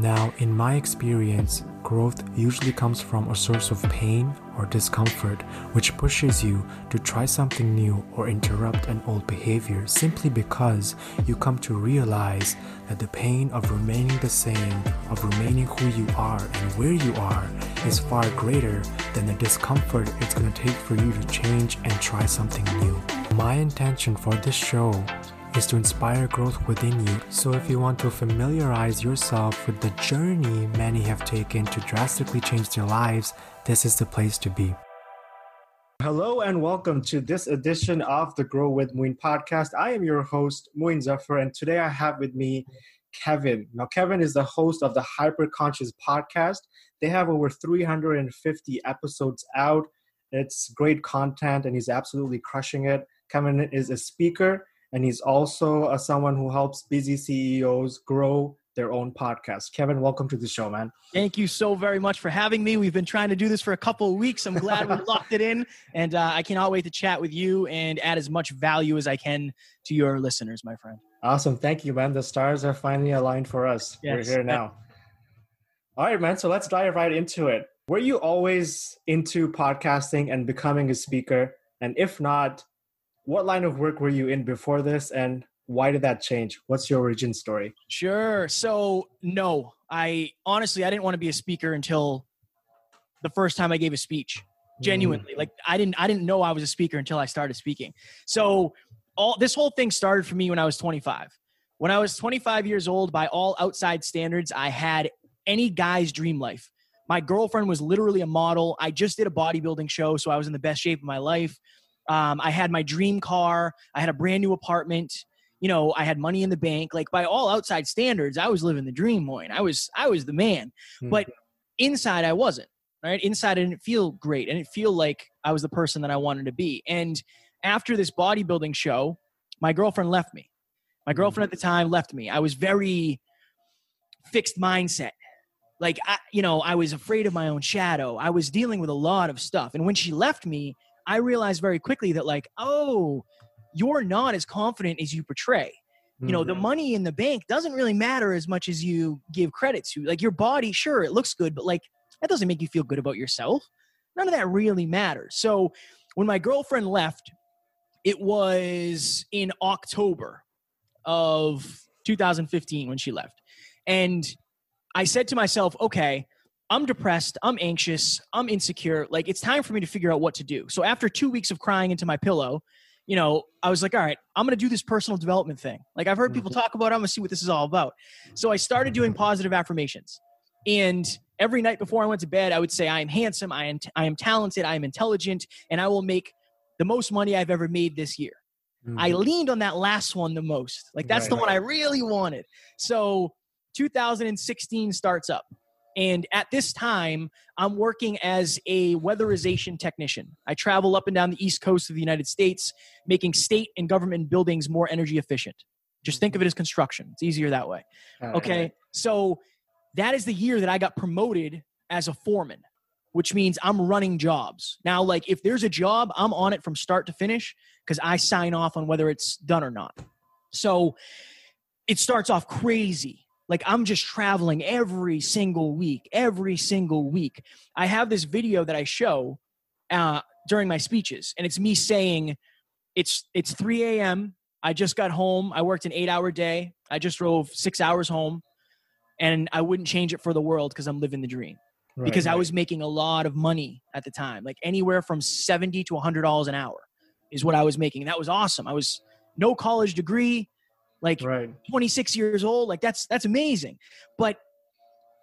Now, in my experience, growth usually comes from a source of pain or discomfort, which pushes you to try something new or interrupt an old behavior simply because you come to realize that the pain of remaining the same, of remaining who you are and where you are, is far greater than the discomfort it's going to take for you to change and try something new. My intention for this show is to inspire growth within you. So if you want to familiarize yourself with the journey many have taken to drastically change their lives, this is the place to be. Hello and welcome to this edition of the Grow with Moin podcast. I am your host, Moin Zafar, and today I have with me Kevin. Now, Kevin is the host of the Hyper Conscious podcast. They have over 350 episodes out. It's great content and he's absolutely crushing it. Kevin is a speaker, and he's also someone who helps busy CEOs grow their own podcast. Kevin, welcome to the show, man. Thank you so very much for having me. We've been trying to do this for a couple of weeks. I'm glad we locked it in. And I cannot wait to chat with you and add as much value as I can to your listeners, my friend. Awesome. Thank you, man. The stars are finally aligned for us. Yes. We're here now. All right, man. So let's dive right into it. Were you always into podcasting and becoming a speaker? And if not, what line of work were you in before this and why did that change? What's your origin story? Sure. So no, I didn't want to be a speaker until the first time I gave a speech. Genuinely. Like I didn't know I was a speaker until I started speaking. So this whole thing started for me when I was 25. When I was 25 years old, by all outside standards, I had any guy's dream life. My girlfriend was literally a model. I just did a bodybuilding show, so I was in the best shape of my life. I had my dream car. I had a brand new apartment. You know, I had money in the bank. Like by all outside standards, I was living the dream, Moin. I was the man. Mm-hmm. But inside, I wasn't. Right? Inside, I didn't feel great. I didn't feel like I was the person that I wanted to be. And after this bodybuilding show, my girlfriend left me. My girlfriend at the time left me. I was very fixed mindset. Like, I was afraid of my own shadow. I was dealing with a lot of stuff. And when she left me, I realized very quickly that you're not as confident as you portray. Mm-hmm. You know, the money in the bank doesn't really matter as much as you give credit to. Like your body, sure, it looks good, but like that doesn't make you feel good about yourself. None of that really matters. So when my girlfriend left, it was in October of 2015 when she left. And I said to myself, okay, I'm depressed, I'm anxious, I'm insecure. Like, it's time for me to figure out what to do. So after 2 weeks of crying into my pillow, I was like, all right, I'm going to do this personal development thing. Like, I've heard people talk about it. I'm going to see what this is all about. So I started doing positive affirmations. And every night before I went to bed, I would say, I am handsome, I am talented, I am intelligent, and I will make the most money I've ever made this year. Mm-hmm. I leaned on that last one the most. Like, that's the one I really wanted. So 2016 starts up. And at this time, I'm working as a weatherization technician. I travel up and down the East Coast of the United States, making state and government buildings more energy efficient. Just think of it as construction. It's easier that way. Okay. So that is the year that I got promoted as a foreman, which means I'm running jobs. Now, like if there's a job, I'm on it from start to finish because I sign off on whether it's done or not. So it starts off crazy. Like I'm just traveling every single week. I have this video that I show during my speeches, and it's me saying, it's 3 a.m. I just got home. I worked an 8-hour day. I just drove 6 hours home, and I wouldn't change it for the world because I'm living the dream. Right, because I was making a lot of money at the time, like anywhere from $70 to $100 an hour is what I was making. And that was awesome. I was no college degree. 26 years old, like that's amazing. But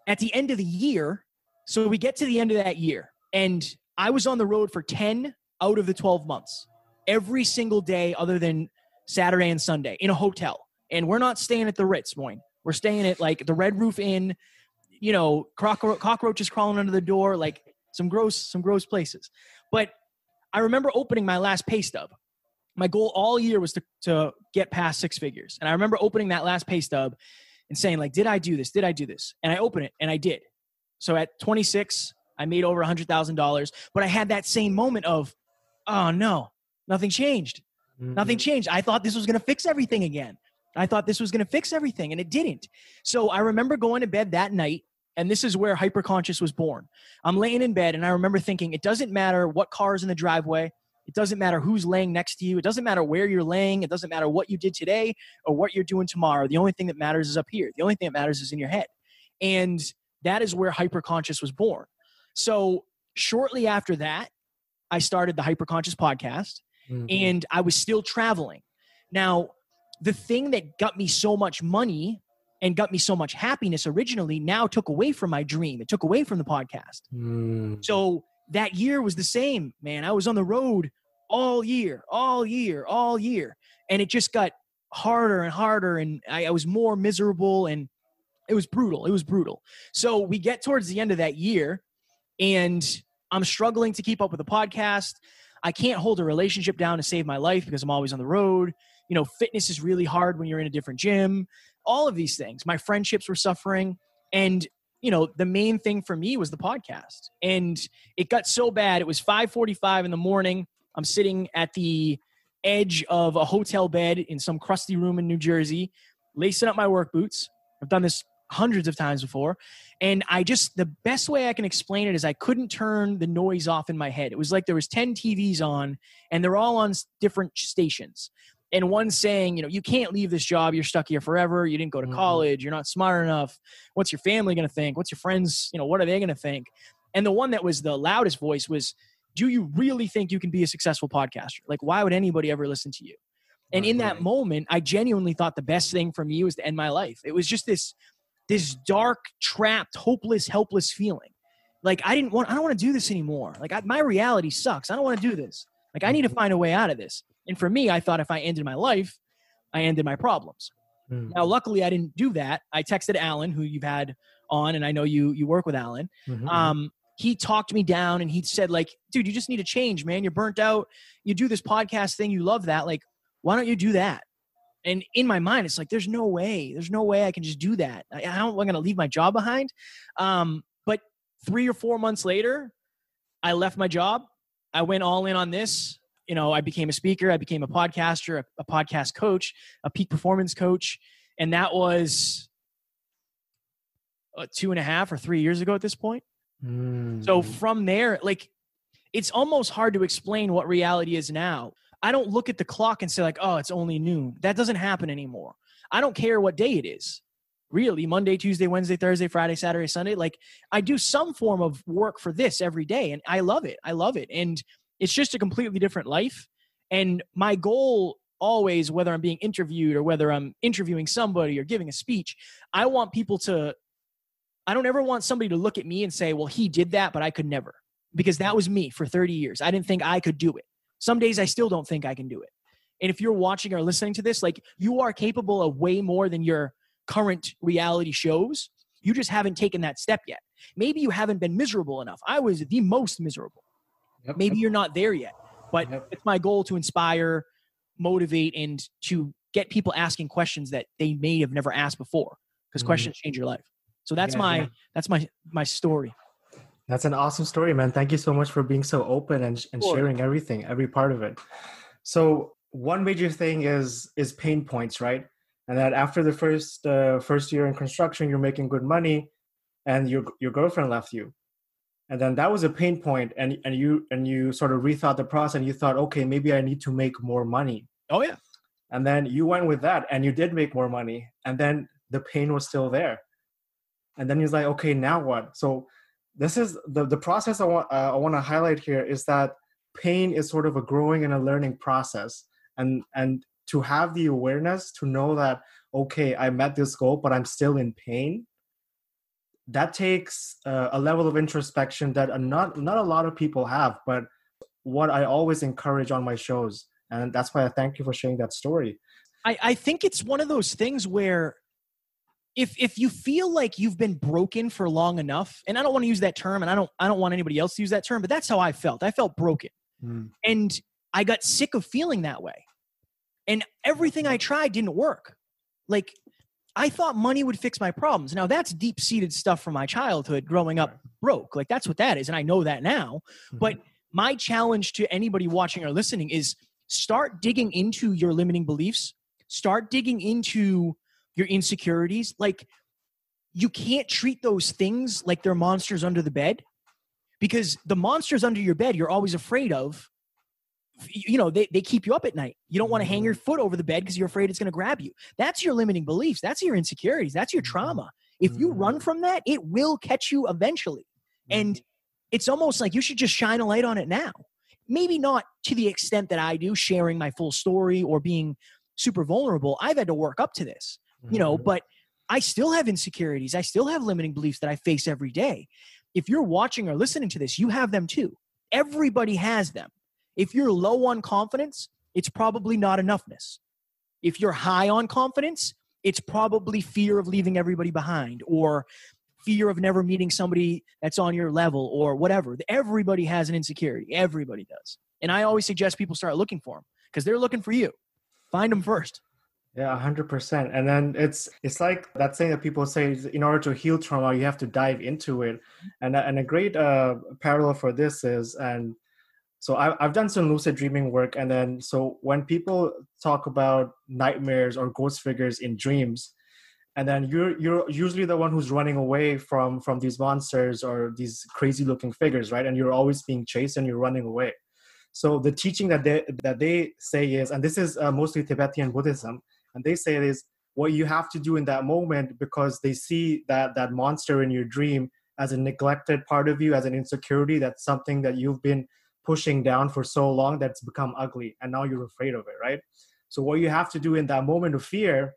at the end of the year, so we get to the end of that year, and I was on the road for 10 out of the 12 months, every single day other than Saturday and Sunday in a hotel. And we're not staying at the Ritz, Moin. We're staying at like the Red Roof Inn, cockroaches crawling under the door, like some gross places. But I remember opening my last pay stub. My goal all year was to get past six figures. And I remember opening that last pay stub and saying, like, did I do this? And I opened it, and I did. So at 26, I made over $100,000. But I had that same moment of, oh, no, nothing changed. Mm-hmm. Nothing changed. I thought this was going to fix everything again. I thought this was going to fix everything, and it didn't. So I remember going to bed that night, and this is where Hyperconscious was born. I'm laying in bed, and I remember thinking, it doesn't matter what car's in the driveway. It doesn't matter who's laying next to you. It doesn't matter where you're laying. It doesn't matter what you did today or what you're doing tomorrow. The only thing that matters is up here. The only thing that matters is in your head. And that is where Hyperconscious was born. So shortly after that, I started the Hyperconscious podcast, and I was still traveling. Now, the thing that got me so much money and got me so much happiness originally now took away from my dream. It took away from the podcast. So that year was the same, man. I was on the road all year. And it just got harder and harder. And I was more miserable, and it was brutal. So we get towards the end of that year, and I'm struggling to keep up with the podcast. I can't hold a relationship down to save my life because I'm always on the road. You know, fitness is really hard when you're in a different gym, all of these things. My friendships were suffering. And you know, the main thing for me was the podcast. And it got so bad. It was 5:45 in the morning. I'm sitting at the edge of a hotel bed in some crusty room in New Jersey, lacing up my work boots. I've done this hundreds of times before. And the best way I can explain it is I couldn't turn the noise off in my head. It was like there was 10 TVs on, and they're all on different stations. And one saying, you know, you can't leave this job. You're stuck here forever. You didn't go to college. You're not smart enough. What's your family going to think? What's your friends? You know, what are they going to think? And the one that was the loudest voice was, do you really think you can be a successful podcaster? Like, why would anybody ever listen to you? And in that moment, I genuinely thought the best thing for me was to end my life. It was just this dark, trapped, hopeless, helpless feeling. Like, I don't want to do this anymore. Like, my reality sucks. I don't want to do this. Like, I need to find a way out of this. And for me, I thought if I ended my life, I ended my problems. Now, luckily, I didn't do that. I texted Alan, who you've had on, and I know you work with Alan. He talked me down, and he said, like, dude, you just need to change, man. You're burnt out. You do this podcast thing. You love that. Like, why don't you do that? And in my mind, it's like, there's no way. There's no way I can just do that. I'm going to leave my job behind. But 3 or 4 months later, I left my job. I went all in on this. You know, I became a speaker, I became a podcaster, a podcast coach, a peak performance coach. And that was 2.5 or 3 years ago at this point. So from there, like, it's almost hard to explain what reality is now. I don't look at the clock and say like, oh, it's only noon. That doesn't happen anymore. I don't care what day it is. Really, Monday, Tuesday, Wednesday, Thursday, Friday, Saturday, Sunday. Like, I do some form of work for this every day. And I love it. And it's just a completely different life. And my goal always, whether I'm being interviewed or whether I'm interviewing somebody or giving a speech, I don't ever want somebody to look at me and say, well, he did that, but I could never. Because that was me for 30 years. I didn't think I could do it. Some days I still don't think I can do it. And if you're watching or listening to this, like, you are capable of way more than your current reality shows. You just haven't taken that step yet. Maybe you haven't been miserable enough. I was the most miserable. Maybe you're not there yet, but it's my goal to inspire, motivate, and to get people asking questions that they may have never asked before, because questions change your life. So that's my story. That's an awesome story, man. Thank you so much for being so open and sharing everything, every part of it. So one major thing is pain points, right? And that after the first year in construction, you're making good money, and your girlfriend left you. And then that was a pain point, and you sort of rethought the process, and you thought, okay, maybe I need to make more money. Oh yeah. And then you went with that, and you did make more money, and then the pain was still there. And then he's like, okay, now what? So this is the process I want to highlight here is that pain is sort of a growing and a learning process, and to have the awareness to know that, okay, I met this goal, but I'm still in pain. That takes a level of introspection that not a lot of people have, but what I always encourage on my shows. And that's why I thank you for sharing that story. I think it's one of those things where if you feel like you've been broken for long enough, and I don't want to use that term, and I don't want anybody else to use that term, but that's how I felt. I felt broken. And I got sick of feeling that way. And everything I tried didn't work. Like, I thought money would fix my problems. Now, that's deep-seated stuff from my childhood growing up broke. Like, that's what that is, and I know that now. But my challenge to anybody watching or listening is start digging into your limiting beliefs, Start digging into your insecurities. Like, you can't treat those things like they're monsters under the bed, because the monsters under your bed you're always afraid of, you know, they keep you up at night. You don't want to hang your foot over the bed because you're afraid it's going to grab you. That's your limiting beliefs. That's your insecurities. That's your trauma. If you run from that, it will catch you eventually. And it's almost like you should just shine a light on it now. Maybe not to the extent that I do, sharing my full story or being super vulnerable. I've had to work up to this, you know, but I still have insecurities. I still have limiting beliefs that I face every day. If you're watching or listening to this, you have them too. Everybody has them. If you're low on confidence, it's probably not enoughness. If you're high on confidence, it's probably fear of leaving everybody behind, or fear of never meeting somebody that's on your level, or whatever. Everybody has an insecurity. Everybody does. And I always suggest people start looking for them, because they're looking for you. Find them first. Yeah, 100%. And then it's like that saying that people say, in order to heal trauma, you have to dive into it. And a great parallel for this is, and so I've done some lucid dreaming work. And then, so when people talk about nightmares or ghost figures in dreams, and then you're usually the one who's running away from these monsters or these crazy looking figures, right? And you're always being chased and you're running away. So the teaching that they say is, and this is mostly Tibetan Buddhism, and they say it is what you have to do in that moment, because they see that monster in your dream as a neglected part of you, as an insecurity. That's something that you've been pushing down for so long that's become ugly, and now you're afraid of it, right? So what you have to do in that moment of fear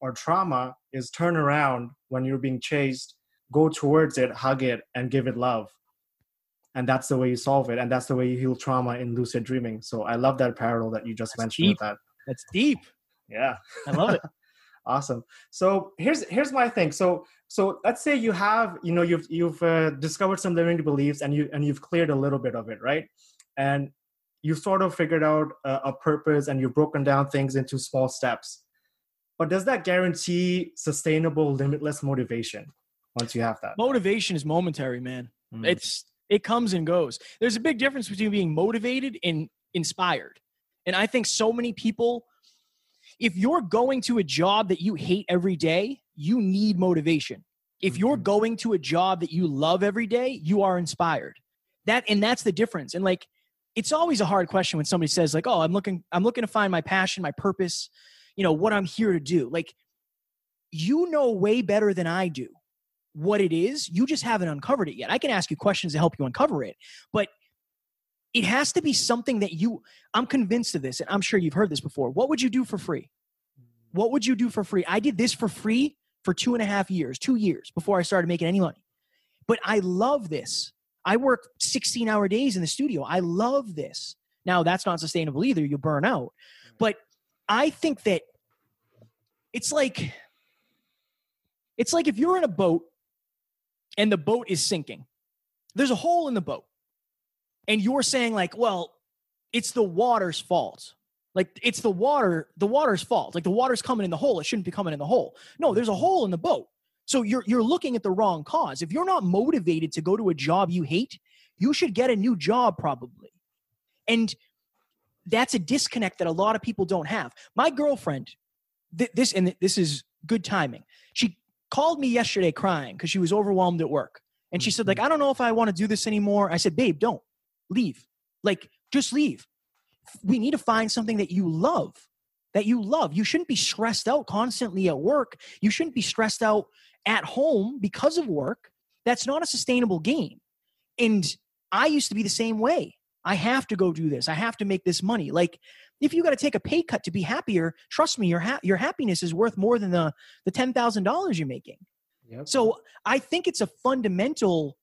or trauma is turn around when you're being chased, go towards it, hug it, and give it love. And that's the way you solve it. And that's the way you heal trauma in lucid dreaming. So I love that parallel that you just mentioned with that. That's deep. Yeah. I love it. Awesome. So here's my thing. So let's say you have, you know, you've discovered some limiting beliefs, and you've cleared a little bit of it, right? And you've sort of figured out a purpose, and you've broken down things into small steps. But does that guarantee sustainable, limitless motivation once you have that? Motivation is momentary, man. It comes and goes. There's a big difference between being motivated and inspired. And I think so many people, if you're going to a job that you hate every day, you need motivation. If you're going to a job that you love every day, you are inspired. And that's the difference. And like, it's always a hard question when somebody says like, oh, I'm looking to find my passion, my purpose, you know, what I'm here to do. Like, you know way better than I do what it is. You just haven't uncovered it yet. I can ask you questions to help you uncover it, but it has to be something that I'm convinced of this, and I'm sure you've heard this before. What would you do for free? What would you do for free? I did this for free for 2 years before I started making any money. But I love this. I work 16-hour days in the studio. I love this. Now, that's not sustainable either. You'll burn out. But I think that it's like if you're in a boat and the boat is sinking. There's a hole in the boat. And you're saying like, well, it's the water's fault. Like, it's the water's fault. Like, the water's coming in the hole. It shouldn't be coming in the hole. No, there's a hole in the boat. So you're looking at the wrong cause. If you're not motivated to go to a job you hate, you should get a new job probably. And that's a disconnect that a lot of people don't have. My girlfriend, this is good timing. She called me yesterday crying because she was overwhelmed at work. And she said, like, I don't know if I want to do this anymore. I said, babe, don't. Leave. Like, just leave. We need to find something that you love, You shouldn't be stressed out constantly at work. You shouldn't be stressed out at home because of work. That's not a sustainable game. And I used to be the same way. I have to go do this. I have to make this money. Like, if you got to take a pay cut to be happier, trust me, your happiness is worth more than the $10,000 you're making. Yep. So I think it's a fundamental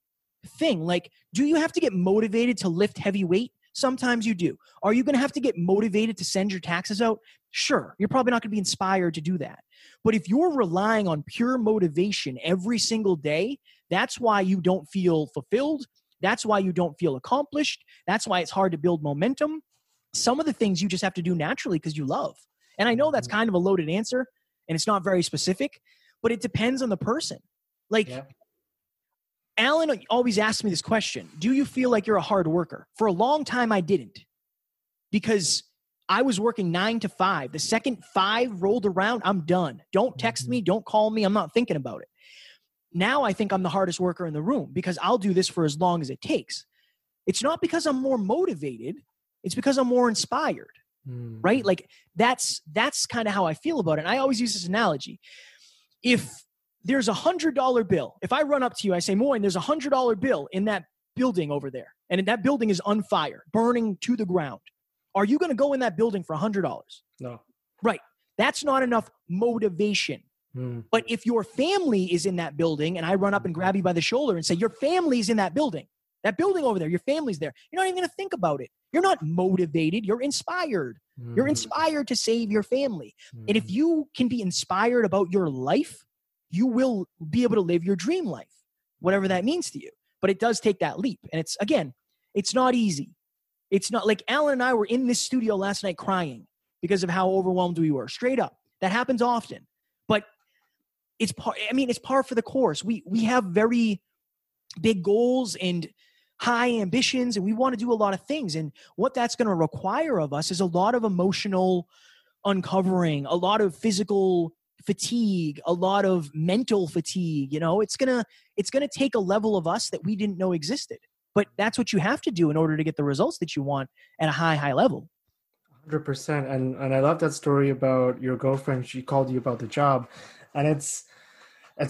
thing. Like, do you have to get motivated to lift heavy weight? Sometimes you do. Are you going to have to get motivated to send your taxes out? Sure. You're probably not going to be inspired to do that. But if you're relying on pure motivation every single day, that's why you don't feel fulfilled. That's why you don't feel accomplished. That's why it's hard to build momentum. Some of the things you just have to do naturally because you love. And I know that's kind of a loaded answer and it's not very specific, but it depends on the person. Like, yeah. Alan always asks me this question. Do you feel like you're a hard worker? For a long time, I didn't, because I was working 9 to 5. The second 5 rolled around, I'm done. Don't text me. Don't call me. I'm not thinking about it. Now I think I'm the hardest worker in the room because I'll do this for as long as it takes. It's not because I'm more motivated. It's because I'm more inspired, right? Like that's kind of how I feel about it. And I always use this analogy. If there's $100 bill, if I run up to you, I say, Moin, there's $100 bill in that building over there. And that building is on fire, burning to the ground. Are you going to go in that building for $100? No. Right. That's not enough motivation. But if your family is in that building and I run up and grab you by the shoulder and say, your family's in that building over there, your family's there. You're not even going to think about it. You're not motivated. You're inspired. You're inspired to save your family. And if you can be inspired about your life, you will be able to live your dream life, whatever that means to you. But it does take that leap. And it's, again, it's not easy. It's not like Alan and I were in this studio last night crying because of how overwhelmed we were. Straight up. That happens often. But it's par, I mean, it's par for the course. We have very big goals and high ambitions, and we want to do a lot of things. And what that's going to require of us is a lot of emotional uncovering, a lot of physical fatigue, a lot of mental fatigue. You know, it's gonna take a level of us that we didn't know existed. But that's what you have to do in order to get the results that you want at a high level. 100%. And I love that story about your girlfriend. She called you about the job, and it's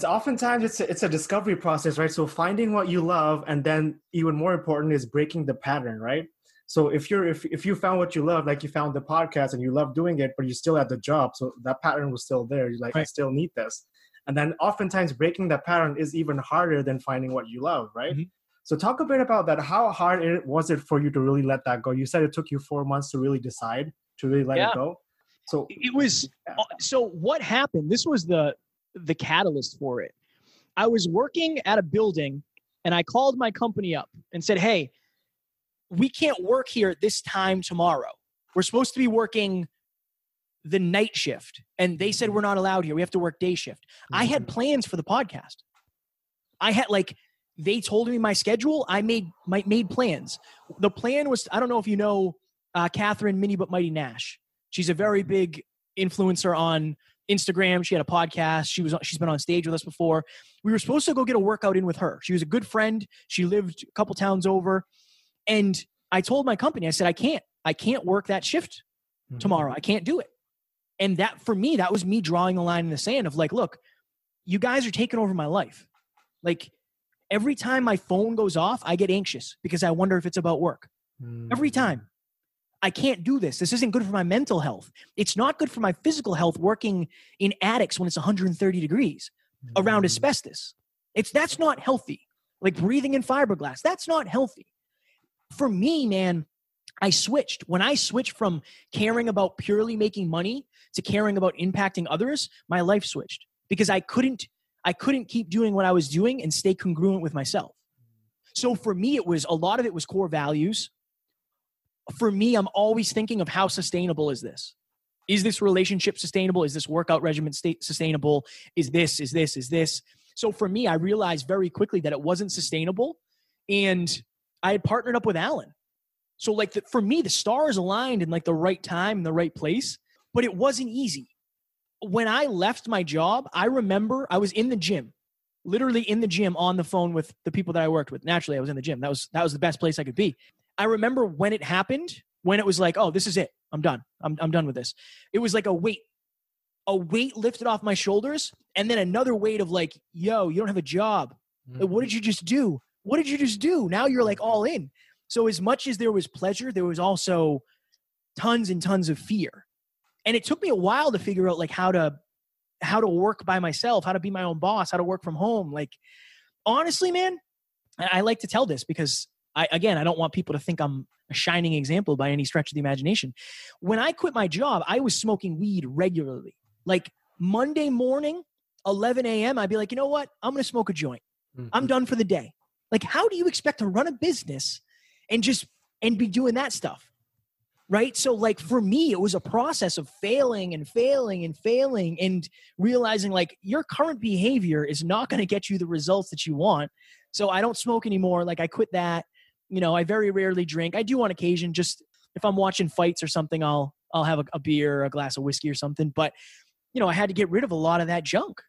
oftentimes it's a discovery process, right? So finding what you love, and then even more important is breaking the pattern, right? So if you found what you love, like you found the podcast and you love doing it, but you're still at the job, so that pattern was still there. You're like, right, I still need this. And then oftentimes breaking that pattern is even harder than finding what you love, right? Mm-hmm. So talk a bit about that. How hard was it for you to really let that go? You said it took you 4 months to really decide to really let it go. So it was, so what happened? This was the catalyst for it. I was working at a building and I called my company up and said, hey, we can't work here at this time tomorrow. We're supposed to be working the night shift. And they said, we're not allowed here. We have to work day shift. Mm-hmm. I had plans for the podcast. I had like, they told me my schedule. I made plans. The plan was, I don't know if you know, Catherine Mini But Mighty Nash. She's a very big influencer on Instagram. She had a podcast. She's been on stage with us before. We were supposed to go get a workout in with her. She was a good friend. She lived a couple towns over. And I told my company, I said, I can't work that shift tomorrow. I can't do it. And that for me, that was me drawing the line in the sand of like, look, you guys are taking over my life. Like every time my phone goes off, I get anxious because I wonder if it's about work. Every time. I can't do this. This isn't good for my mental health. It's not good for my physical health working in attics when it's 130 degrees around asbestos. That's not healthy. Like breathing in fiberglass, that's not healthy. For me, man, I switched. When I switched from caring about purely making money to caring about impacting others, my life switched because I couldn't keep doing what I was doing and stay congruent with myself. So for me, it was a lot of it was core values. For me, I'm always thinking of how sustainable is this? Is this relationship sustainable? Is this workout regimen sustainable? Is this? So for me, I realized very quickly that it wasn't sustainable, and I had partnered up with Alan. So like for me, the stars aligned in like the right time and the right place, but it wasn't easy. When I left my job, I remember I was in the gym, literally in the gym on the phone with the people that I worked with. Naturally, I was in the gym. That was the best place I could be. I remember when it happened, when it was like, oh, this is it. I'm done. I'm done with this. It was like a weight lifted off my shoulders, and then another weight of like, yo, you don't have a job. Mm-hmm. What did you just do? What did you just do? Now you're like all in. So as much as there was pleasure, there was also tons and tons of fear. And it took me a while to figure out like how to work by myself, how to be my own boss, how to work from home. Like, honestly, man, I like to tell this because I don't want people to think I'm a shining example by any stretch of the imagination. When I quit my job, I was smoking weed regularly. Like Monday morning, 11 a.m., I'd be like, you know what? I'm going to smoke a joint. Mm-hmm. I'm done for the day. Like, how do you expect to run a business and be doing that stuff? Right. So like for me, it was a process of failing and realizing like your current behavior is not going to get you the results that you want. So I don't smoke anymore. Like I quit that. You know, I very rarely drink. I do on occasion, just if I'm watching fights or something, I'll I'll have a beer, a glass of whiskey or something. But, you know, I had to get rid of a lot of that junk.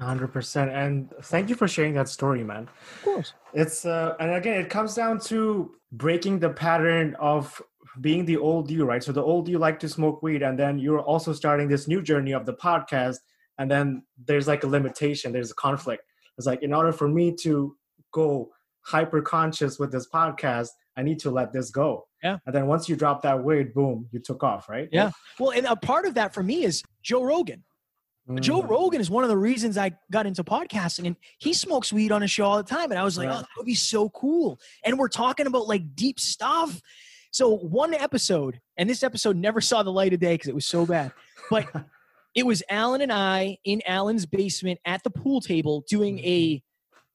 100%. And thank you for sharing that story, man. Of course. It's and again, it comes down to breaking the pattern of being the old you, right? So the old you like to smoke weed, and then you're also starting this new journey of the podcast. And then there's like a limitation. There's a conflict. It's like, in order for me to go hyper conscious with this podcast, I need to let this go. Yeah. And then once you drop that weight, boom, you took off, right? Yeah. Well, and a part of that for me is Joe Rogan. Mm. Joe Rogan is one of the reasons I got into podcasting, and he smokes weed on his show all the time. And I was like, oh, that would be so cool. And we're talking about like deep stuff. So one episode, and this episode never saw the light of day because it was so bad, but it was Alan and I in Alan's basement at the pool table doing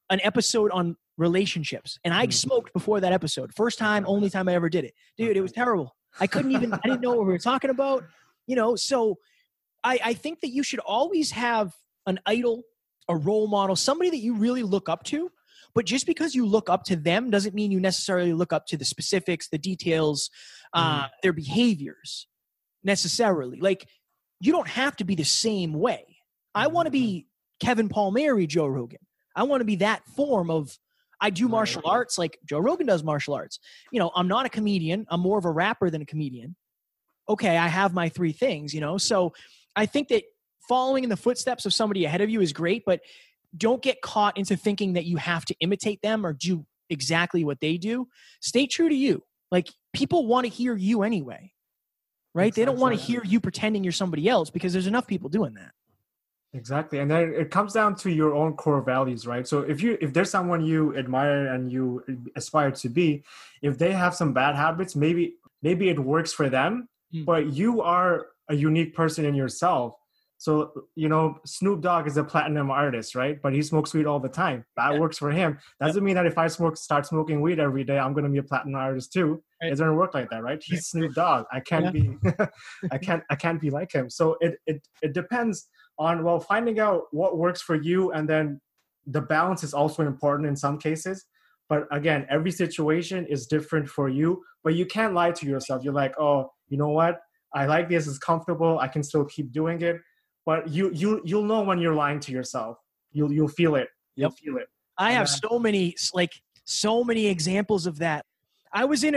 an episode on relationships. And I smoked before that episode. First time, only time I ever did it. Dude, it was terrible. I couldn't even, I didn't know what we were talking about, you know? So I think that you should always have an idol, a role model, somebody that you really look up to. But just because you look up to them doesn't mean you necessarily look up to the specifics, the details, their behaviors necessarily. Like, you don't have to be the same way. I want to be Kevin Palmieri, Joe Rogan. I want to be that form of, I do martial arts like Joe Rogan does martial arts. You know, I'm not a comedian. I'm more of a rapper than a comedian. Okay, I have my three things, you know. So I think that following in the footsteps of somebody ahead of you is great, but don't get caught into thinking that you have to imitate them or do exactly what they do. Stay true to you. Like, people want to hear you anyway, right? Exactly. They don't want to hear you pretending you're somebody else, because there's enough people doing that. Exactly. And then it comes down to your own core values, right? So if there's someone you admire and you aspire to be, if they have some bad habits, maybe it works for them, but you are a unique person in yourself. So, you know, Snoop Dogg is a platinum artist, right? But he smokes weed all the time. That works for him. Doesn't mean that if I start smoking weed every day, I'm going to be a platinum artist too. Right. It doesn't work like that, right? He's Snoop Dogg. I can't be, I can't be like him. So it depends on, well, finding out what works for you. And then the balance is also important in some cases. But again, every situation is different for you, but you can't lie to yourself. You're like, oh, you know what? I like this. It's comfortable. I can still keep doing it. But you'll know when you're lying to yourself. You'll feel it. You'll feel it. I have so many examples of that. I was in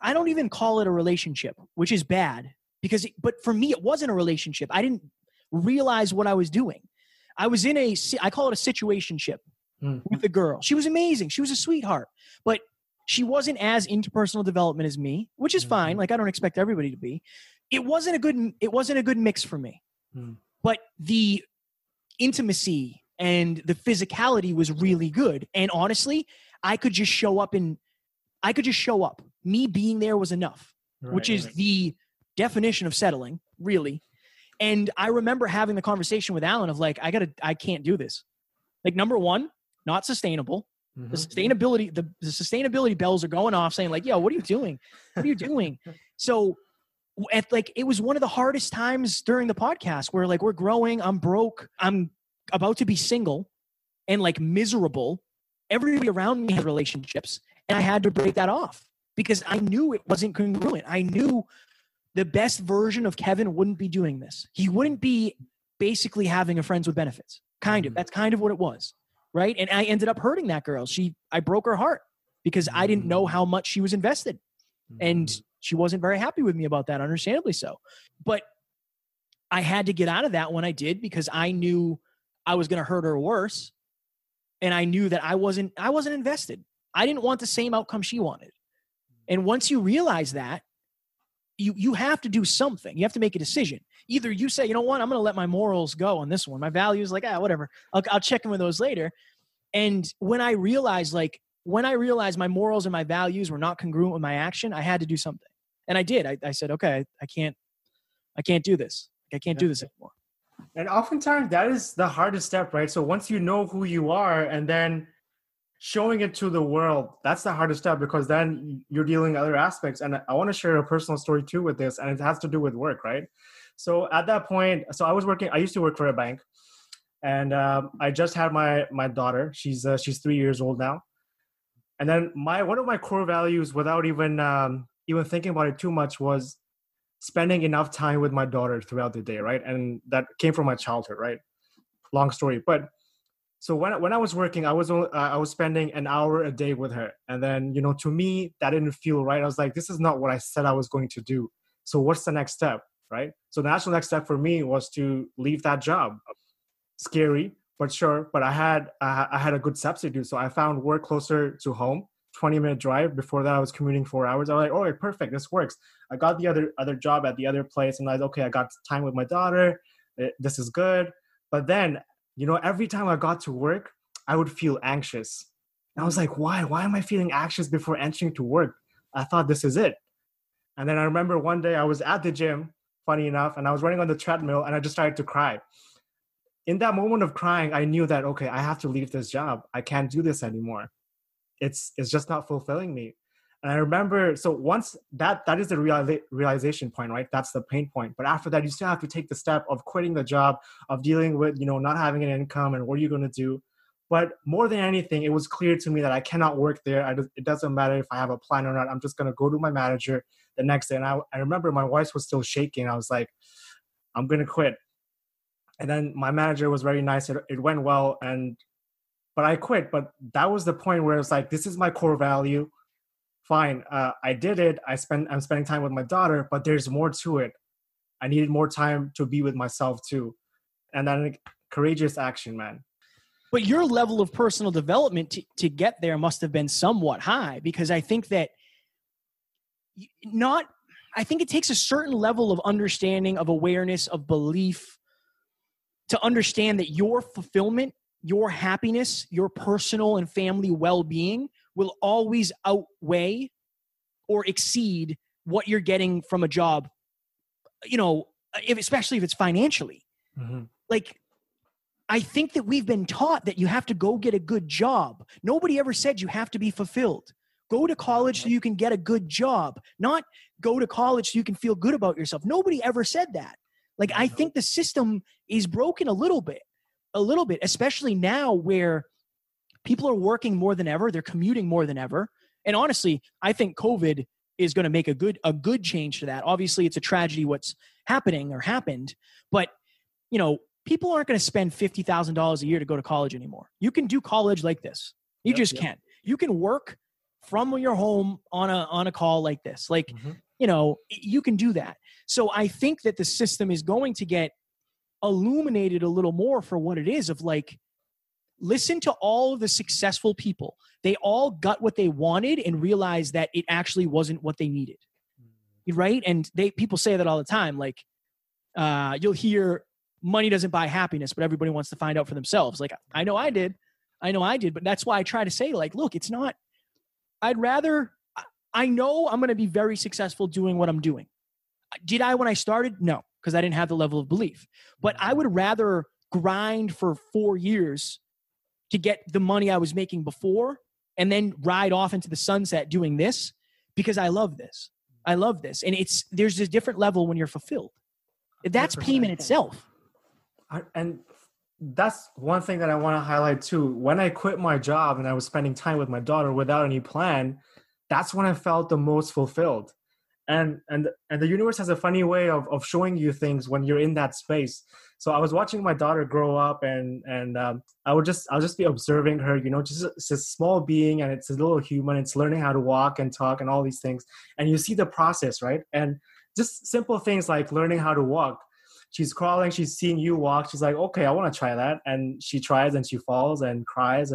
I don't even call it a relationship, which is bad, but for me, it wasn't a relationship. I didn't realize what I was doing. I was in I call it a situationship with a girl. She was amazing. She was a sweetheart, but she wasn't as into personal development as me, which is fine. Like, I don't expect everybody to be. It wasn't a good mix for me. But the intimacy and the physicality was really good. And honestly, I could just show up. Me being there was enough, which is the definition of settling, really. And I remember having the conversation with Alan of like, I can't do this. Like, number one, not sustainable. Mm-hmm. The sustainability bells are going off saying like, yo, what are you doing? What are you doing? So it was one of the hardest times during the podcast where like, we're growing, I'm broke, I'm about to be single and like miserable. Everybody around me had relationships, and I had to break that off because I knew it wasn't congruent. I knew the best version of Kevin wouldn't be doing this. He wouldn't be basically having a friends with benefits. Kind of. That's kind of what it was, right? And I ended up hurting that girl. I broke her heart because I didn't know how much she was invested. And she wasn't very happy with me about that, understandably so. But I had to get out of that when I did, because I knew I was going to hurt her worse. And I knew that I wasn't invested. I didn't want the same outcome she wanted. And once you realize that, you have to do something. You have to make a decision. Either you say, you know what, I'm going to let my morals go on this one. My values, like, whatever. I'll check in with those later. And when I realized my morals and my values were not congruent with my action, I had to do something. And I did. I said, okay, I can't do this. I can't do this anymore. And oftentimes that is the hardest step, right? So once you know who you are and then showing it to the world, that's the hardest step, because then you're dealing with other aspects. And I want to share a personal story too with this, and it has to do with work, right? So at that point, I used to work for a bank, and I just had my daughter. She's 3 years old now. And then one of my core values, without even even thinking about it too much, was spending enough time with my daughter throughout the day, right? And that came from my childhood, right? Long story. But so when I was working, I was spending an hour a day with her. And then, you know, to me, that didn't feel right. I was like, this is not what I said I was going to do. So what's the next step, right? So the actual next step for me was to leave that job. Scary, but sure. But I had a good substitute. So I found work closer to home, 20-minute drive. Before that, I was commuting 4 hours. I was like, all right, perfect. This works. I got the other job at the other place. And I was, okay, I got time with my daughter. This is good. But then, you know, every time I got to work, I would feel anxious. And I was like, why? Why am I feeling anxious before entering to work? I thought this is it. And then I remember one day I was at the gym, funny enough, and I was running on the treadmill and I just started to cry. In that moment of crying, I knew that, okay, I have to leave this job. I can't do this anymore. It's just not fulfilling me. And I remember, so once that is the realization point, right? That's the pain point. But after that, you still have to take the step of quitting the job, of dealing with, you know, not having an income and what are you going to do? But more than anything, it was clear to me that I cannot work there. It doesn't matter if I have a plan or not. I'm just going to go to my manager the next day. And I remember my voice was still shaking. I was like, I'm going to quit. And then my manager was very nice. It went well. But I quit. But that was the point where it's like, this is my core value. Fine, I did it. I'm spending time with my daughter, but there's more to it. I needed more time to be with myself too. And then courageous action, man. But your level of personal development to get there must have been somewhat high, because I think that I think it takes a certain level of understanding, of awareness, of belief to understand that your fulfillment, your happiness, your personal and family well-being will always outweigh or exceed what you're getting from a job, you know, especially if it's financially. Mm-hmm. Like, I think that we've been taught that you have to go get a good job. Nobody ever said you have to be fulfilled. Go to college so you can get a good job, not go to college so you can feel good about yourself. Nobody ever said that. Like, I think the system is broken a little bit, especially now where people are working more than ever. They're commuting more than ever. And honestly, I think COVID is going to make a good change to that. Obviously, it's a tragedy what's happening or happened. But, you know, people aren't going to spend $50,000 a year to go to college anymore. You can do college like this. You can. You can work from your home on a call like this. Like, mm-hmm. You know, you can do that. So I think that the system is going to get illuminated a little more for what it is, of like, listen to all of the successful people. They all got what they wanted and realized that it actually wasn't what they needed. Right? And people say that all the time. Like, you'll hear money doesn't buy happiness, but everybody wants to find out for themselves. Like, I know I did, but that's why I try to say, like, look, it's not, I know I'm going to be very successful doing what I'm doing. Did I when I started? No, because I didn't have the level of belief. But I would rather grind for 4 years to get the money I was making before and then ride off into the sunset doing this, because I love this. I love this. And there's a different level when you're fulfilled. That's pain in itself. And that's one thing that I want to highlight too. When I quit my job and I was spending time with my daughter without any plan, that's when I felt the most fulfilled. And the universe has a funny way of showing you things when you're in that space. So I was watching my daughter grow up, and I would just be observing her, you know, just it's a small being and it's a little human. It's learning how to walk and talk and all these things. And you see the process, right? And just simple things like learning how to walk. She's crawling, she's seeing you walk. She's like, okay, I want to try that. And she tries and she falls and cries.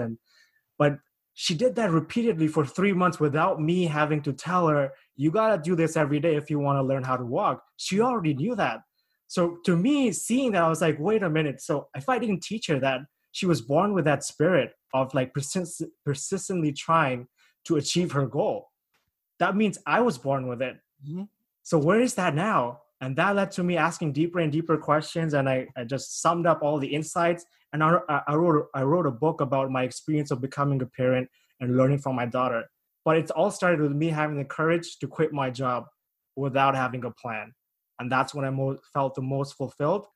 But she did that repeatedly for 3 months without me having to tell her, you got to do this every day if you want to learn how to walk. She already knew that. So to me, seeing that, I was like, wait a minute. So if I didn't teach her that, she was born with that spirit of like persistently trying to achieve her goal. That means I was born with it. Mm-hmm. So where is that now? And that led to me asking deeper and deeper questions. And I just summed up all the insights. And I wrote a book about my experience of becoming a parent and learning from my daughter. But it all started with me having the courage to quit my job without having a plan. And that's when I felt the most fulfilled.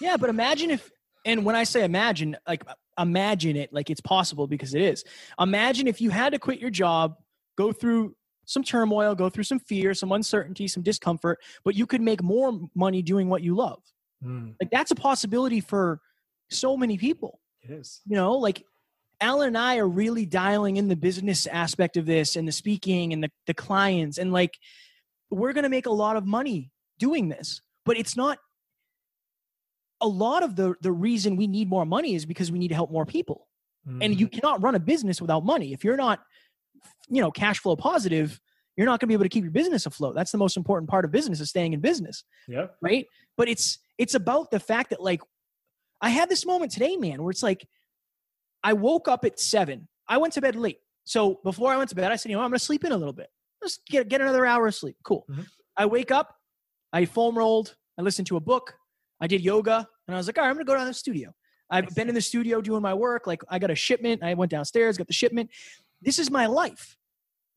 Yeah, but imagine if, and when I say imagine, like imagine it like it's possible, because it is. Imagine if you had to quit your job, go through some turmoil, go through some fear, some uncertainty, some discomfort, but you could make more money doing what you love. Mm. Like that's a possibility for so many people. It is. You know, like Alan and I are really dialing in the business aspect of this and the speaking and the clients. And like, we're going to make a lot of money doing this, but it's not a lot of the reason we need more money is because we need to help more people. Mm. And you cannot run a business without money. If you're not, you know, cash flow positive, you're not going to be able to keep your business afloat. That's the most important part of business, is staying in business. Yeah. Right. But it's about the fact that, like, I had this moment today, man, where it's like, I woke up at 7. I went to bed late. So before I went to bed, I said, you know, I'm going to sleep in a little bit. Just get another hour of sleep. Cool. Mm-hmm. I wake up, I foam rolled, I listened to a book, I did yoga, and I was like, all right, I'm going to go down to the studio. I've been in the studio doing my work. Like, I got a shipment. I went downstairs, got the shipment. This is my life.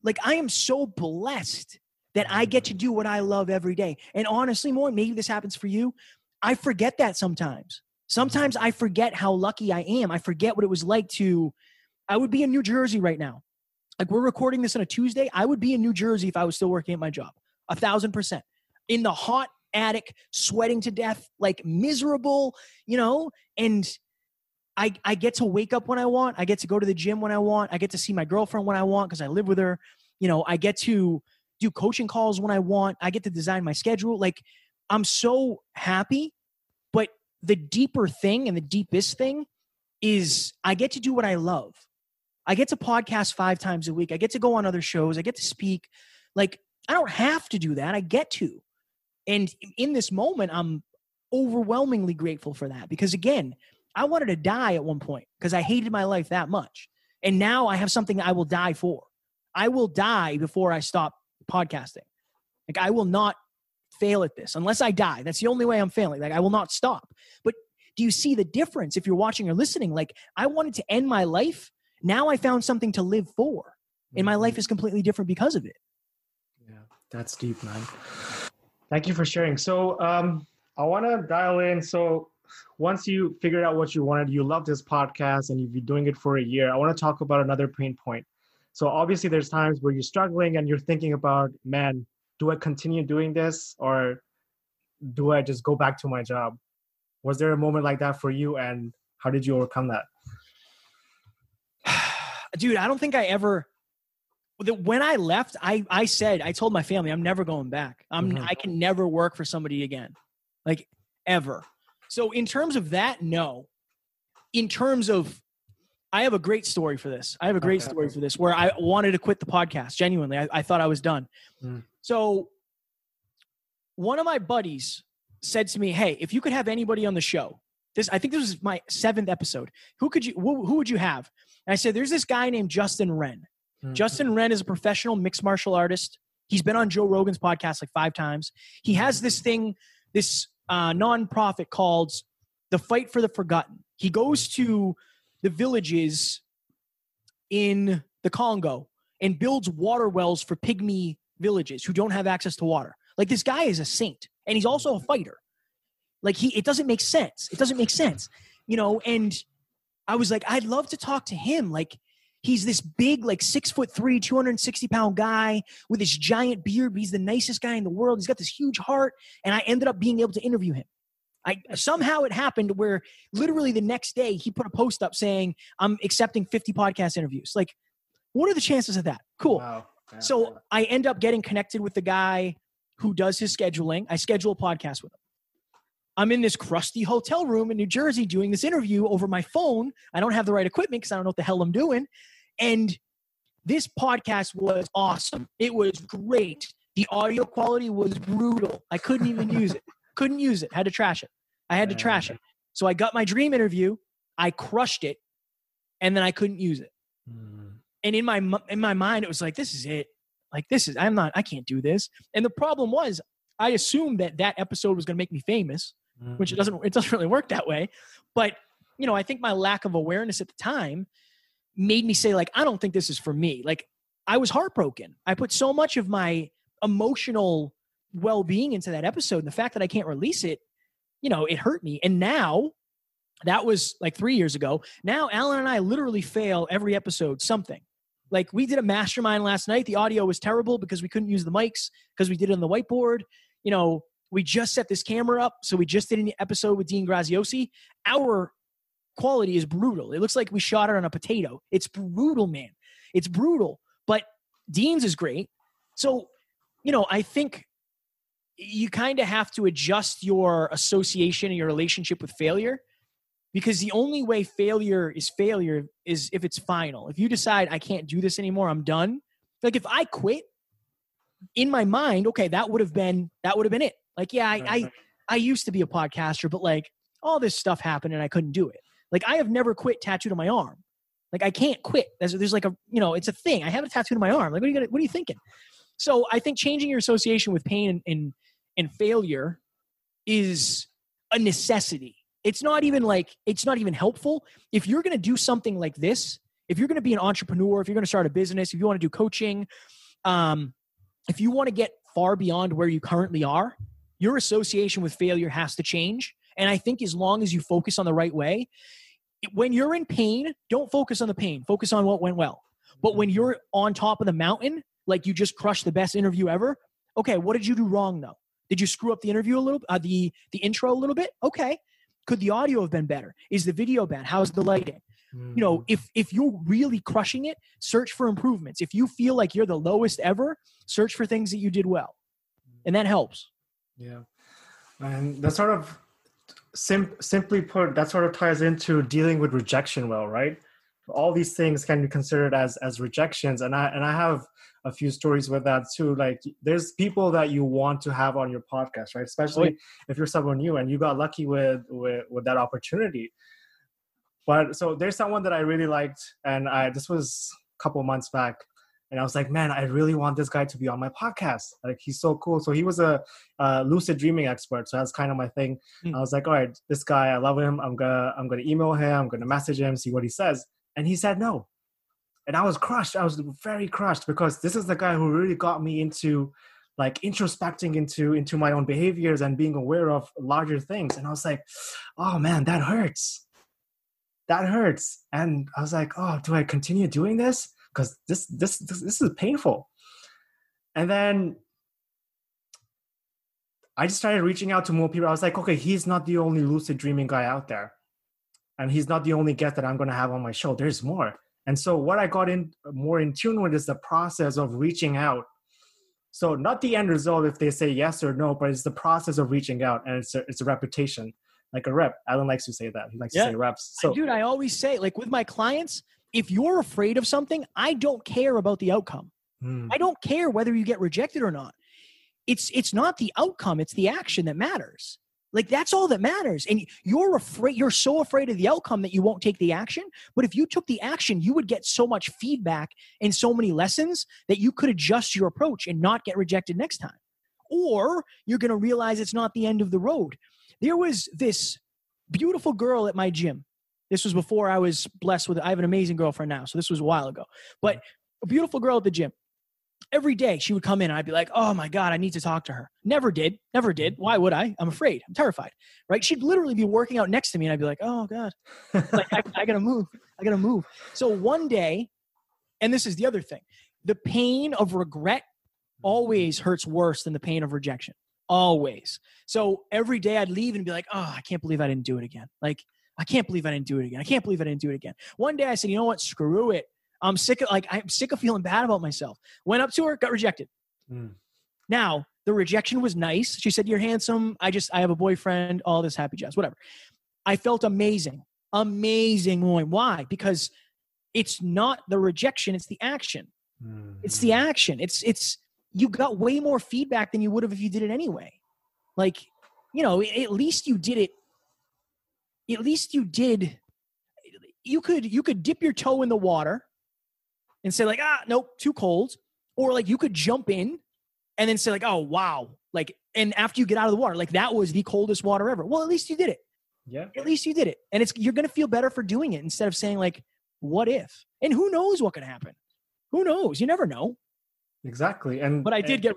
Like, I am so blessed that I get to do what I love every day. And honestly, Moin, maybe this happens for you. I forget that sometimes. Sometimes I forget how lucky I am. I forget what it was like to, I would be in New Jersey right now. Like, we're recording this on a Tuesday. I would be in New Jersey if I was still working at my job. 1,000% in the hot attic, sweating to death, like miserable, you know, and I get to wake up when I want. I get to go to the gym when I want. I get to see my girlfriend when I want because I live with her. You know, I get to do coaching calls when I want. I get to design my schedule. Like, I'm so happy. But the deeper thing and the deepest thing is I get to do what I love. I get to podcast 5 times a week. I get to go on other shows. I get to speak. Like, I don't have to do that. I get to. And in this moment, I'm overwhelmingly grateful for that because, again, I wanted to die at one point because I hated my life that much. And now I have something I will die for. I will die before I stop podcasting. Like, I will not fail at this unless I die. That's the only way I'm failing. Like, I will not stop. But do you see the difference if you're watching or listening? Like, I wanted to end my life. Now I found something to live for, and my life is completely different because of it. Yeah, that's deep, man. Thank you for sharing. So I want to dial in. So once you figured out what you wanted, you love this podcast and you've been doing it for a year. I want to talk about another pain point. So obviously there's times where you're struggling and you're thinking about, man, do I continue doing this or do I just go back to my job? Was there a moment like that for you, and how did you overcome that? Dude, I don't think I ever, when I left, I said, I told my family, I'm never going back. I can never work for somebody again, like, ever. So in terms of that, no. In terms of, I have a great story for this. I have a great story for this where I wanted to quit the podcast. Genuinely, I thought I was done. Mm. So one of my buddies said to me, hey, if you could have anybody on the show, I think this was my 7th episode. Who would you have? And I said, there's this guy named Justin Wren. Mm-hmm. Justin Wren is a professional mixed martial artist. He's been on Joe Rogan's podcast like 5 times. He has this thing, this nonprofit called The Fight for the Forgotten. He goes to the villages in the Congo and builds water wells for pygmy villages who don't have access to water. Like, this guy is a saint, and he's also a fighter. Like, it doesn't make sense. It doesn't make sense, you know? And I was like, I'd love to talk to him. Like, he's this big, like 6'3", 260-pound guy with this giant beard. He's the nicest guy in the world. He's got this huge heart. And I ended up being able to interview him. Somehow it happened where literally the next day he put a post up saying, I'm accepting 50 podcast interviews. Like, what are the chances of that? Cool. Wow. Yeah. So I end up getting connected with the guy who does his scheduling. I schedule a podcast with him. I'm in this crusty hotel room in New Jersey doing this interview over my phone. I don't have the right equipment because I don't know what the hell I'm doing. And this podcast was awesome. It was great. The audio quality was brutal. I couldn't even use it. Couldn't use it. Had to trash it. I had to trash it. So I got my dream interview. I crushed it. And then I couldn't use it. Mm. And in my mind, it was like, this is it. Like, I can't do this. And the problem was, I assumed that episode was going to make me famous. Mm-hmm. Which it doesn't really work that way. But, you know, I think my lack of awareness at the time made me say, like, I don't think this is for me. Like, I was heartbroken. I put so much of my emotional well-being into that episode. And the fact that I can't release it, you know, it hurt me. And now, that was like 3 years ago. Now, Alan and I literally fail every episode, something. Like, we did a mastermind last night. The audio was terrible because we couldn't use the mics because we did it on the whiteboard. You know, we just set this camera up. So we just did an episode with Dean Graziosi. Our quality is brutal. It looks like we shot it on a potato. It's brutal, man. It's brutal. But Dean's is great. So, you know, I think you kind of have to adjust your association and your relationship with failure, because the only way failure is if it's final. If you decide, I can't do this anymore, I'm done. Like, if I quit, in my mind, okay, that would have been it. Like, yeah, I used to be a podcaster, but like all this stuff happened and I couldn't do it. Like, I have never quit tattooed on my arm. Like, I can't quit. There's like a, you know, it's a thing. I have a tattoo on my arm. Like, what are you thinking? So I think changing your association with pain and failure is a necessity. It's not even helpful. If you're going to do something like this, if you're going to be an entrepreneur, if you're going to start a business, if you want to do coaching, if you want to get far beyond where you currently are, your association with failure has to change. And I think as long as you focus on the right way, when you're in pain, don't focus on the pain. Focus on what went well. But when you're on top of the mountain, like you just crushed the best interview ever, okay, what did you do wrong though? Did you screw up the interview a little, the intro a little bit? Okay. Could the audio have been better? Is the video bad? How's the lighting? You know, if you're really crushing it, search for improvements. If you feel like you're the lowest ever, search for things that you did well. And that helps. Yeah. And that sort of, simply put, that sort of ties into dealing with rejection well, right? All these things can be considered as rejections. And I have a few stories with that too. Like, there's people that you want to have on your podcast, right? Especially if you're someone new and you got lucky with that opportunity. But so there's someone that I really liked, and this was a couple months back, and I was like, man, I really want this guy to be on my podcast. Like, he's so cool. So he was a lucid dreaming expert. So that's kind of my thing. I was like, all right, this guy, I love him. I'm gonna email him. I'm gonna message him, see what he says. And he said no. And I was crushed. I was very crushed, because this is the guy who really got me into like introspecting into my own behaviors and being aware of larger things. And I was like, oh man, that hurts. That hurts. And I was like, oh, do I continue doing this? Because this is painful. And then I just started reaching out to more people. I was like, okay, he's not the only lucid dreaming guy out there. And he's not the only guest that I'm going to have on my show. There's more. And so what I got in more in tune with is the process of reaching out. So not the end result if they say yes or no, but it's the process of reaching out. And it's a reputation, like a rep. Alan likes to say that. He likes to say reps. So, dude, I always say, like, with my clients, if you're afraid of something, I don't care about the outcome. I don't care whether you get rejected or not. It's not the outcome. It's the action that matters. Like, that's all that matters. And you're afraid. You're so afraid of the outcome that you won't take the action. But if you took the action, you would get so much feedback and so many lessons that you could adjust your approach and not get rejected next time. Or you're going to realize it's not the end of the road. There was this beautiful girl at my gym. This was before I was blessed with it. I have an amazing girlfriend now. So this was a while ago, but a beautiful girl at the gym. Every day she would come in and I'd be like, oh my God, I need to talk to her. Never did. Why would I? I'm afraid. I'm terrified. Right? She'd literally be working out next to me and I'd be like, oh God, like, I gotta move. So one day, and this is the other thing, the pain of regret always hurts worse than the pain of rejection. Always. So every day I'd leave and be like, oh, I can't believe I didn't do it again. Like, I can't believe I didn't do it again. I can't believe I didn't do it again. One day I said, you know what? Screw it. I'm sick of feeling bad about myself. Went up to her, got rejected. Now, the rejection was nice. She said, you're handsome. I have a boyfriend, all this happy jazz, whatever. I felt amazing. Why? Because it's not the rejection. It's the action. It's the action. It's you got way more feedback than you would have if you did it anyway. Like, you know, at least you did it. At least you did. You could dip your toe in the water and say like, ah, nope, too cold. Or like you could jump in and then say like, oh, wow. Like, and after you get out of the water, like that was the coldest water ever. Well, at least you did it. Yeah. At least you did it. And you're going to feel better for doing it instead of saying like, what if? And who knows what could happen? Who knows? You never know. Exactly. But I did get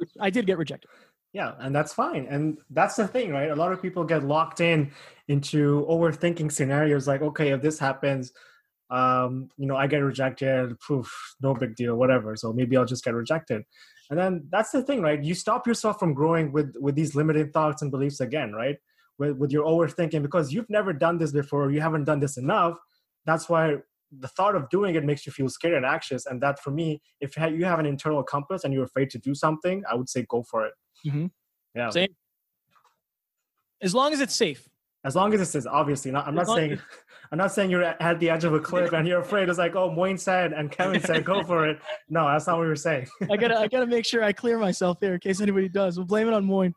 rejected. Yeah. And that's fine. And that's the thing, right? A lot of people get locked into overthinking scenarios. Like, okay, if this happens, I get rejected, poof, no big deal, whatever. So maybe I'll just get rejected. And then that's the thing, right? You stop yourself from growing with these limited thoughts and beliefs again, right? With your overthinking, because you've never done this before. You haven't done this enough. That's why the thought of doing it makes you feel scared and anxious. And that, for me, if you have an internal compass and you're afraid to do something, I would say go for it. Mm-hmm. Yeah. Same. As long as it's safe. As long as it says, obviously, I'm not saying you're at the edge of a cliff and you're afraid. It's like, oh, Moin said and Kevin said, go for it. No, that's not what we were saying. I gotta make sure I clear myself here in case anybody does. We'll blame it on Moin.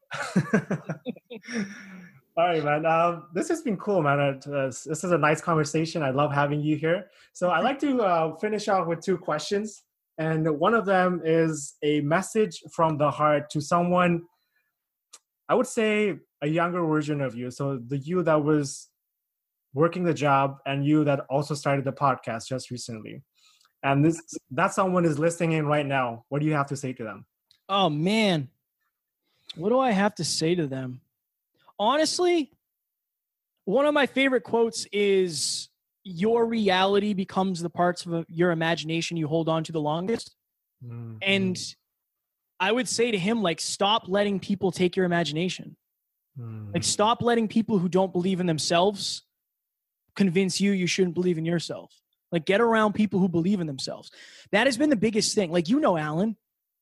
All right, man. This has been cool, man. This is a nice conversation. I love having you here. So I'd like to finish off with two questions. And one of them is a message from the heart to someone, I would say, a younger version of you. So the you that was working the job and you that also started the podcast just recently. And that someone is listening in right now. What do you have to say to them? Oh, man. What do I have to say to them? Honestly, one of my favorite quotes is, your reality becomes the parts of your imagination you hold on to the longest. Mm-hmm. And I would say to him, like, stop letting people take your imagination. Like, stop letting people who don't believe in themselves convince you shouldn't believe in yourself. Like, get around people who believe in themselves. That has been the biggest thing. Like, Alan.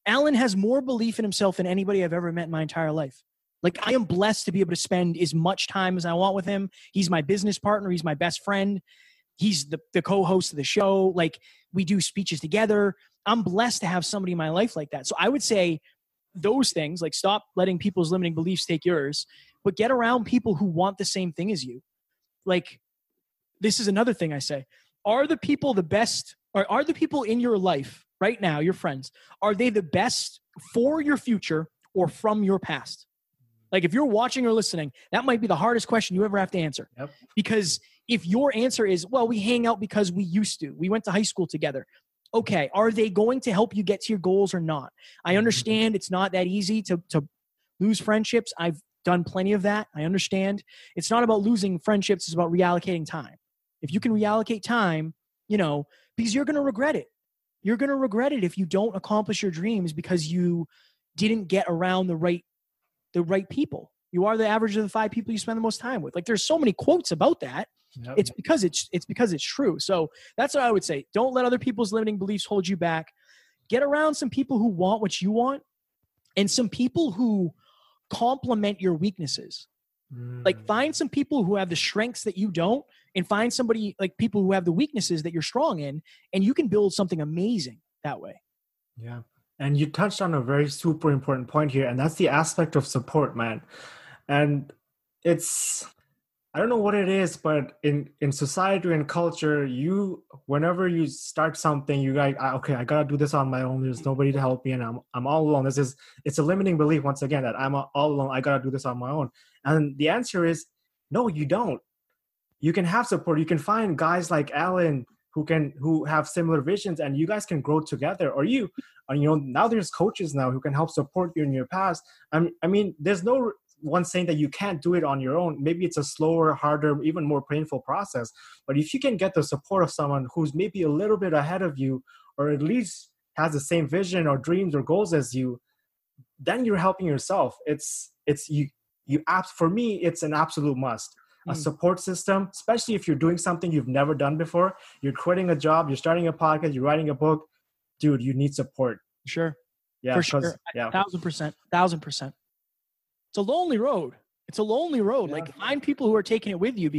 Alan has more belief in himself than anybody I've ever met in my entire life. Like, I am blessed to be able to spend as much time as I want with him. He's my business partner. He's my best friend. He's the co-host of the show. Like, we do speeches together. I'm blessed to have somebody in my life like that. So I would say those things, like, stop letting people's limiting beliefs take yours, but get around people who want the same thing as you. Like, this is another thing I say. Are the people the best, or are the people in your life right now, your friends, are they the best for your future or from your past? Like, if you're watching or listening, that might be the hardest question you ever have to answer. Yep. Because if your answer is, well, we hang out because we used to, we went to high school together. Okay, are they going to help you get to your goals or not? I understand it's not that easy to lose friendships. I've done plenty of that. I understand. It's not about losing friendships. It's about reallocating time. If you can reallocate time, because you're going to regret it. You're going to regret it if you don't accomplish your dreams because you didn't get around the right people. You are the average of the five people you spend the most time with. Like, there's so many quotes about that. Yep. It's because it's true. So that's what I would say. Don't let other people's limiting beliefs hold you back. Get around some people who want what you want and some people who complement your weaknesses. Like, find some people who have the strengths that you don't, and find somebody, like, people who have the weaknesses that you're strong in, and you can build something amazing that way. Yeah. And you touched on a very super important point here, and that's the aspect of support, man. And I don't know what it is, but in society and culture, whenever you start something, you're like, okay, I gotta do this on my own. There's nobody to help me, and I'm all alone. It's a limiting belief once again that I'm all alone. I gotta do this on my own. And the answer is, no, you don't. You can have support. You can find guys like Alan who have similar visions, and you guys can grow together. Or now there's coaches now who can help support you in your past. I mean, there's no one saying that you can't do it on your own. Maybe it's a slower, harder, even more painful process. But if you can get the support of someone who's maybe a little bit ahead of you, or at least has the same vision or dreams or goals as you, then you're helping yourself. For me, it's an absolute must. A support system, especially if you're doing something you've never done before, you're quitting a job, you're starting a podcast, you're writing a book, dude, you need support. Sure. Yeah. For sure. Yeah. 1,000%. It's a lonely road. Yeah. Like, find people who are taking it with you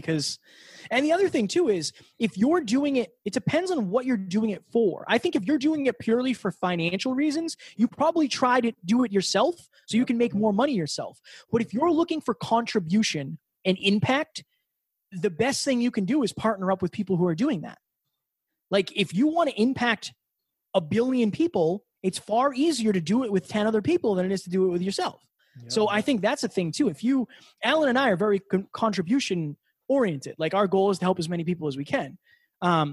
and the other thing too is, if you're doing it, it depends on what you're doing it for. I think if you're doing it purely for financial reasons, you probably try to do it yourself so you can make more money yourself. But if you're looking for contribution and impact, the best thing you can do is partner up with people who are doing that. Like, if you want to impact 1 billion people, it's far easier to do it with 10 other people than it is to do it with yourself. Yep. So I think that's a thing too. If you, Alan and I are very contribution oriented. Like, our goal is to help as many people as we can.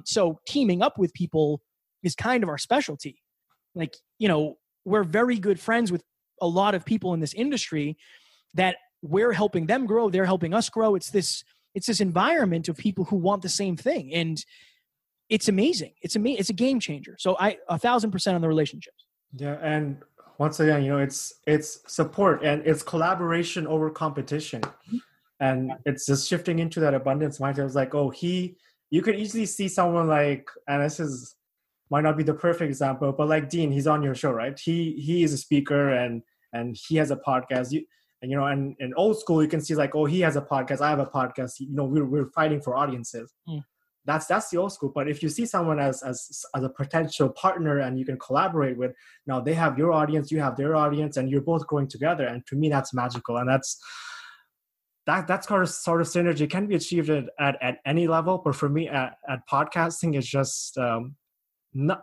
So teaming up with people is kind of our specialty. Like, we're very good friends with a lot of people in this industry that we're helping them grow. They're helping us grow. It's this environment of people who want the same thing. And it's amazing. It's a game changer. So 1,000% on the relationships. Yeah. And once again, you know, it's support and it's collaboration over competition. And it's just shifting into that abundance mindset. It's like, you could easily see someone like, and this is, might not be the perfect example, but like Dean, he's on your show, right? He is a speaker and he has a podcast. And in old school, you can see like, he has a podcast, I have a podcast. You know, we're fighting for audiences. Mm. That's the old school. But if you see someone as a potential partner and you can collaborate with, now they have your audience, you have their audience, and you're both growing together. And to me, that's magical. And that sort of synergy can be achieved at any level. But for me, at podcasting, it's just, I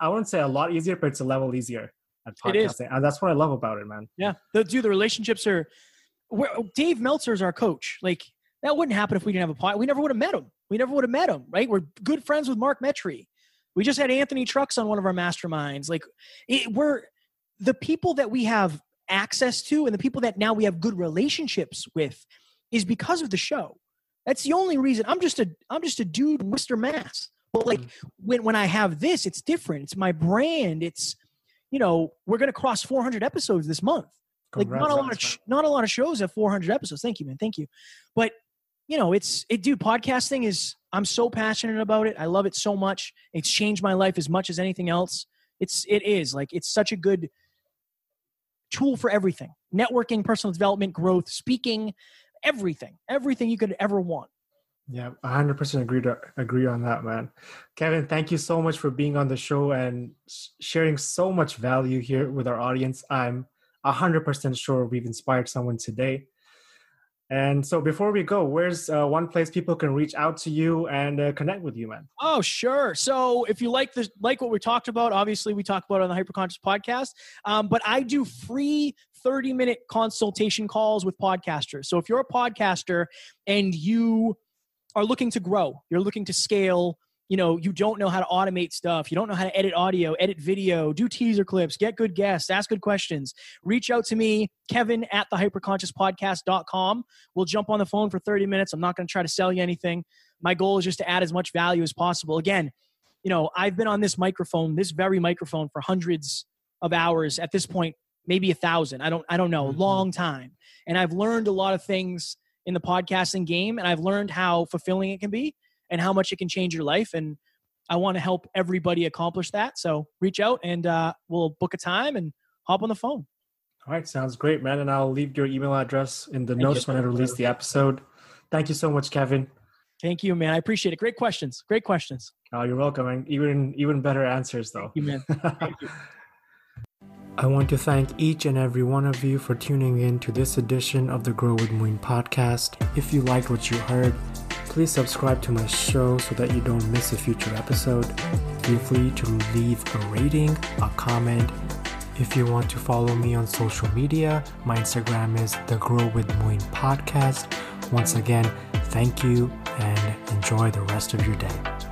wouldn't say a lot easier, but it's a level easier at podcasting. It is. And that's what I love about it, man. Yeah. The relationships are... Dave Meltzer is our coach. Like, that wouldn't happen if we didn't have a pod. We never would have met him. Right? We're good friends with Mark Metry. We just had Anthony Trucks on one of our masterminds. Like, we're the people that we have access to and the people that now we have good relationships with is because of the show. That's the only reason. I'm just a dude, Mr. Mass. But like when I have this, it's different. It's my brand. It's, you know, we're going to cross 400 episodes this month. Like not a lot of shows have 400 episodes. Thank you, man. Thank you. But you know, dude, podcasting is, I'm so passionate about it. I love it so much. It's changed my life as much as anything else. It's such a good tool for everything. Networking, personal development, growth, speaking, everything you could ever want. Yeah. 100% agree on that, man. Kevin, thank you so much for being on the show and sharing so much value here with our audience. I'm 100% sure we've inspired someone today. And so before we go, where's one place people can reach out to you and connect with you, man? Oh, sure. So if you like what we talked about, obviously we talk about it on the Hyperconscious podcast, but I do free 30-minute consultation calls with podcasters. So if you're a podcaster and you are looking to grow, you're looking to scale, you know, you don't know how to automate stuff. You don't know how to edit audio, edit video, do teaser clips, get good guests, ask good questions. Reach out to me, kevin@thehyperconsciouspodcast.com. We'll jump on the phone for 30 minutes. I'm not going to try to sell you anything. My goal is just to add as much value as possible. Again, you know, I've been on this very microphone for hundreds of hours at this point, maybe 1,000. I don't know, a long time. And I've learned a lot of things in the podcasting game, and I've learned how fulfilling it can be and how much it can change your life. And I want to help everybody accomplish that. So reach out and we'll book a time and hop on the phone. All right. Sounds great, man. And I'll leave your email address in the notes when I release the episode. Thank you so much, Kevin. Thank you, man. I appreciate it. Great questions. Oh, you're welcome. And even better answers though. Thank you, man. Thank you. I want to thank each and every one of you for tuning in to this edition of the Grow with Moin podcast. If you liked what you heard, please subscribe to my show so that you don't miss a future episode. Feel free to leave a rating, a comment. If you want to follow me on social media, my Instagram is the Grow with Moin podcast. Once again, thank you and enjoy the rest of your day.